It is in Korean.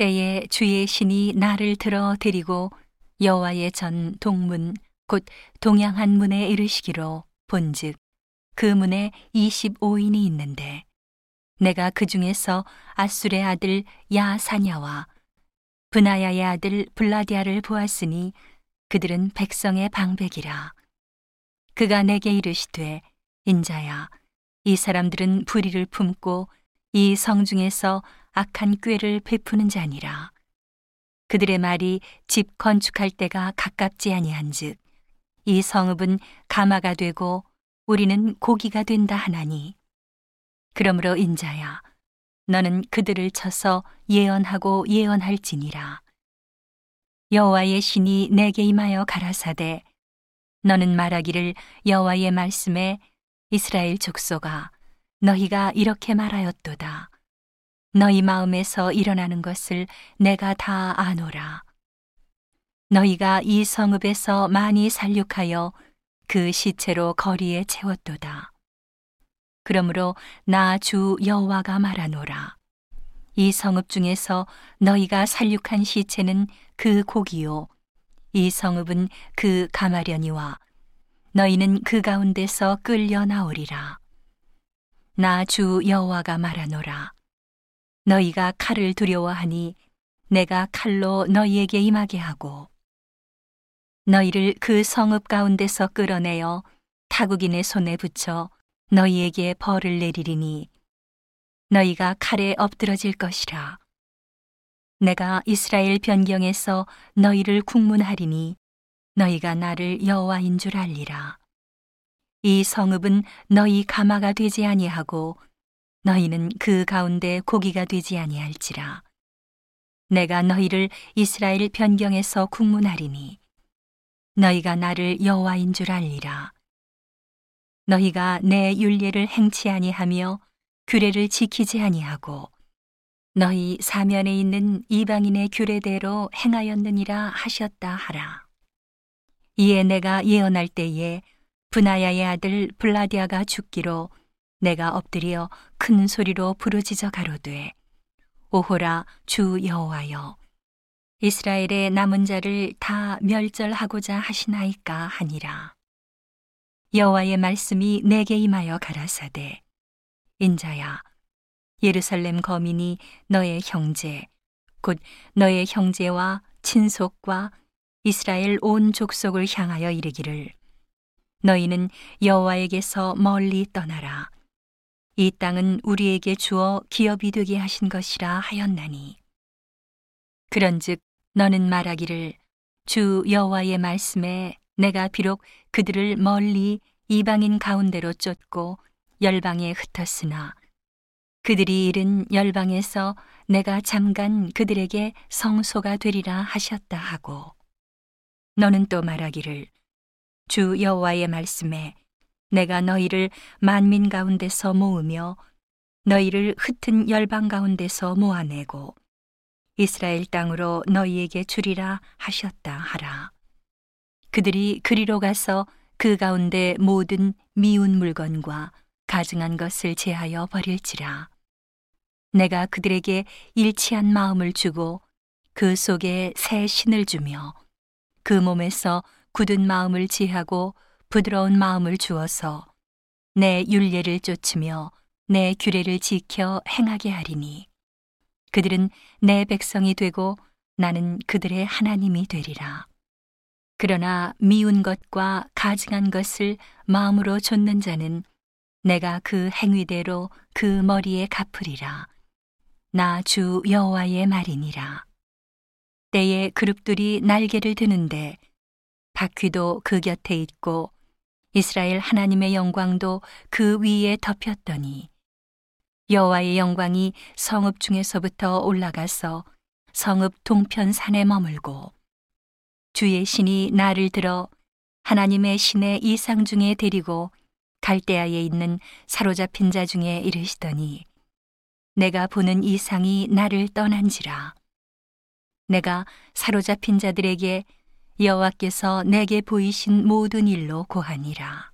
때에 주의 신이 나를 들어 데리고 여호와의 전 동문 곧 동양한 문에 이르시기로 본즉 그 문에 25인이 있는데 내가 그 중에서 아술의 아들 야사냐와 브나야의 아들 블라디아를 보았으니 그들은 백성의 방백이라. 그가 내게 이르시되 인자야 이 사람들은 불의를 품고 이 성 중에서 악한 꾀를 베푸는 자니라. 그들의 말이 집 건축할 때가 가깝지 아니한즉 이 성읍은 가마가 되고 우리는 고기가 된다 하나니 그러므로 인자야 너는 그들을 쳐서 예언하고 예언할지니라. 여호와의 신이 내게 임하여 가라사대 너는 말하기를 여호와의 말씀에 이스라엘 족속아 너희가 이렇게 말하였도다. 너희 마음에서 일어나는 것을 내가 다 아노라. 너희가 이 성읍에서 많이 살육하여 그 시체로 거리에 채웠도다. 그러므로 나 주 여호와가 말하노라. 이 성읍 중에서 너희가 살육한 시체는 그 고기요 이 성읍은 그 가마려니와 너희는 그 가운데서 끌려 나오리라. 나 주 여호와가 말하노라. 너희가 칼을 두려워하니 내가 칼로 너희에게 임하게 하고 너희를 그 성읍 가운데서 끌어내어 타국인의 손에 붙여 너희에게 벌을 내리리니 너희가 칼에 엎드러질 것이라. 내가 이스라엘 변경에서 너희를 국문하리니 너희가 나를 여호와인 줄 알리라. 이 성읍은 너희 가마가 되지 아니하고 너희는 그 가운데 고기가 되지 아니할지라. 내가 너희를 이스라엘 변경에서 국문하리니 너희가 나를 여호와인 줄 알리라. 너희가 내 율례를 행치 아니하며 규례를 지키지 아니하고 너희 사면에 있는 이방인의 규례대로 행하였느니라 하셨다 하라. 이에 내가 예언할 때에 브나야의 아들 블라디아가 죽기로 내가 엎드려 큰 소리로 부르짖어 가로되 오호라 주 여호와여 이스라엘의 남은 자를 다 멸절하고자 하시나이까 하니라. 여호와의 말씀이 내게 임하여 가라사대 인자야 예루살렘 거민이 너의 형제 곧 너의 형제와 친속과 이스라엘 온 족속을 향하여 이르기를 너희는 여호와에게서 멀리 떠나라. 이 땅은 우리에게 주어 기업이 되게 하신 것이라 하였나니 그런즉 너는 말하기를 주 여호와의 말씀에 내가 비록 그들을 멀리 이방인 가운데로 쫓고 열방에 흩었으나 그들이 이른 열방에서 내가 잠깐 그들에게 성소가 되리라 하셨다 하고 너는 또 말하기를 주 여호와의 말씀에 내가 너희를 만민 가운데서 모으며 너희를 흩은 열방 가운데서 모아내고 이스라엘 땅으로 너희에게 주리라 하셨다 하라. 그들이 그리로 가서 그 가운데 모든 미운 물건과 가증한 것을 제하여 버릴지라. 내가 그들에게 일치한 마음을 주고 그 속에 새 신을 주며 그 몸에서 굳은 마음을 제하고 부드러운 마음을 주어서 내 율례를 쫓으며 내 규례를 지켜 행하게 하리니 그들은 내 백성이 되고 나는 그들의 하나님이 되리라. 그러나 미운 것과 가증한 것을 마음으로 좇는 자는 내가 그 행위대로 그 머리에 갚으리라. 나 주 여호와의 말이니라. 때에 그룹들이 날개를 드는데 바퀴도 그 곁에 있고 이스라엘 하나님의 영광도 그 위에 덮였더니 여호와의 영광이 성읍 중에서부터 올라가서 성읍 동편 산에 머물고 주의 신이 나를 들어 하나님의 신의 이상 중에 데리고 갈대아에 있는 사로잡힌 자 중에 이르시더니 내가 보는 이상이 나를 떠난지라. 내가 사로잡힌 자들에게 여호와께서 내게 보이신 모든 일로 고하니라.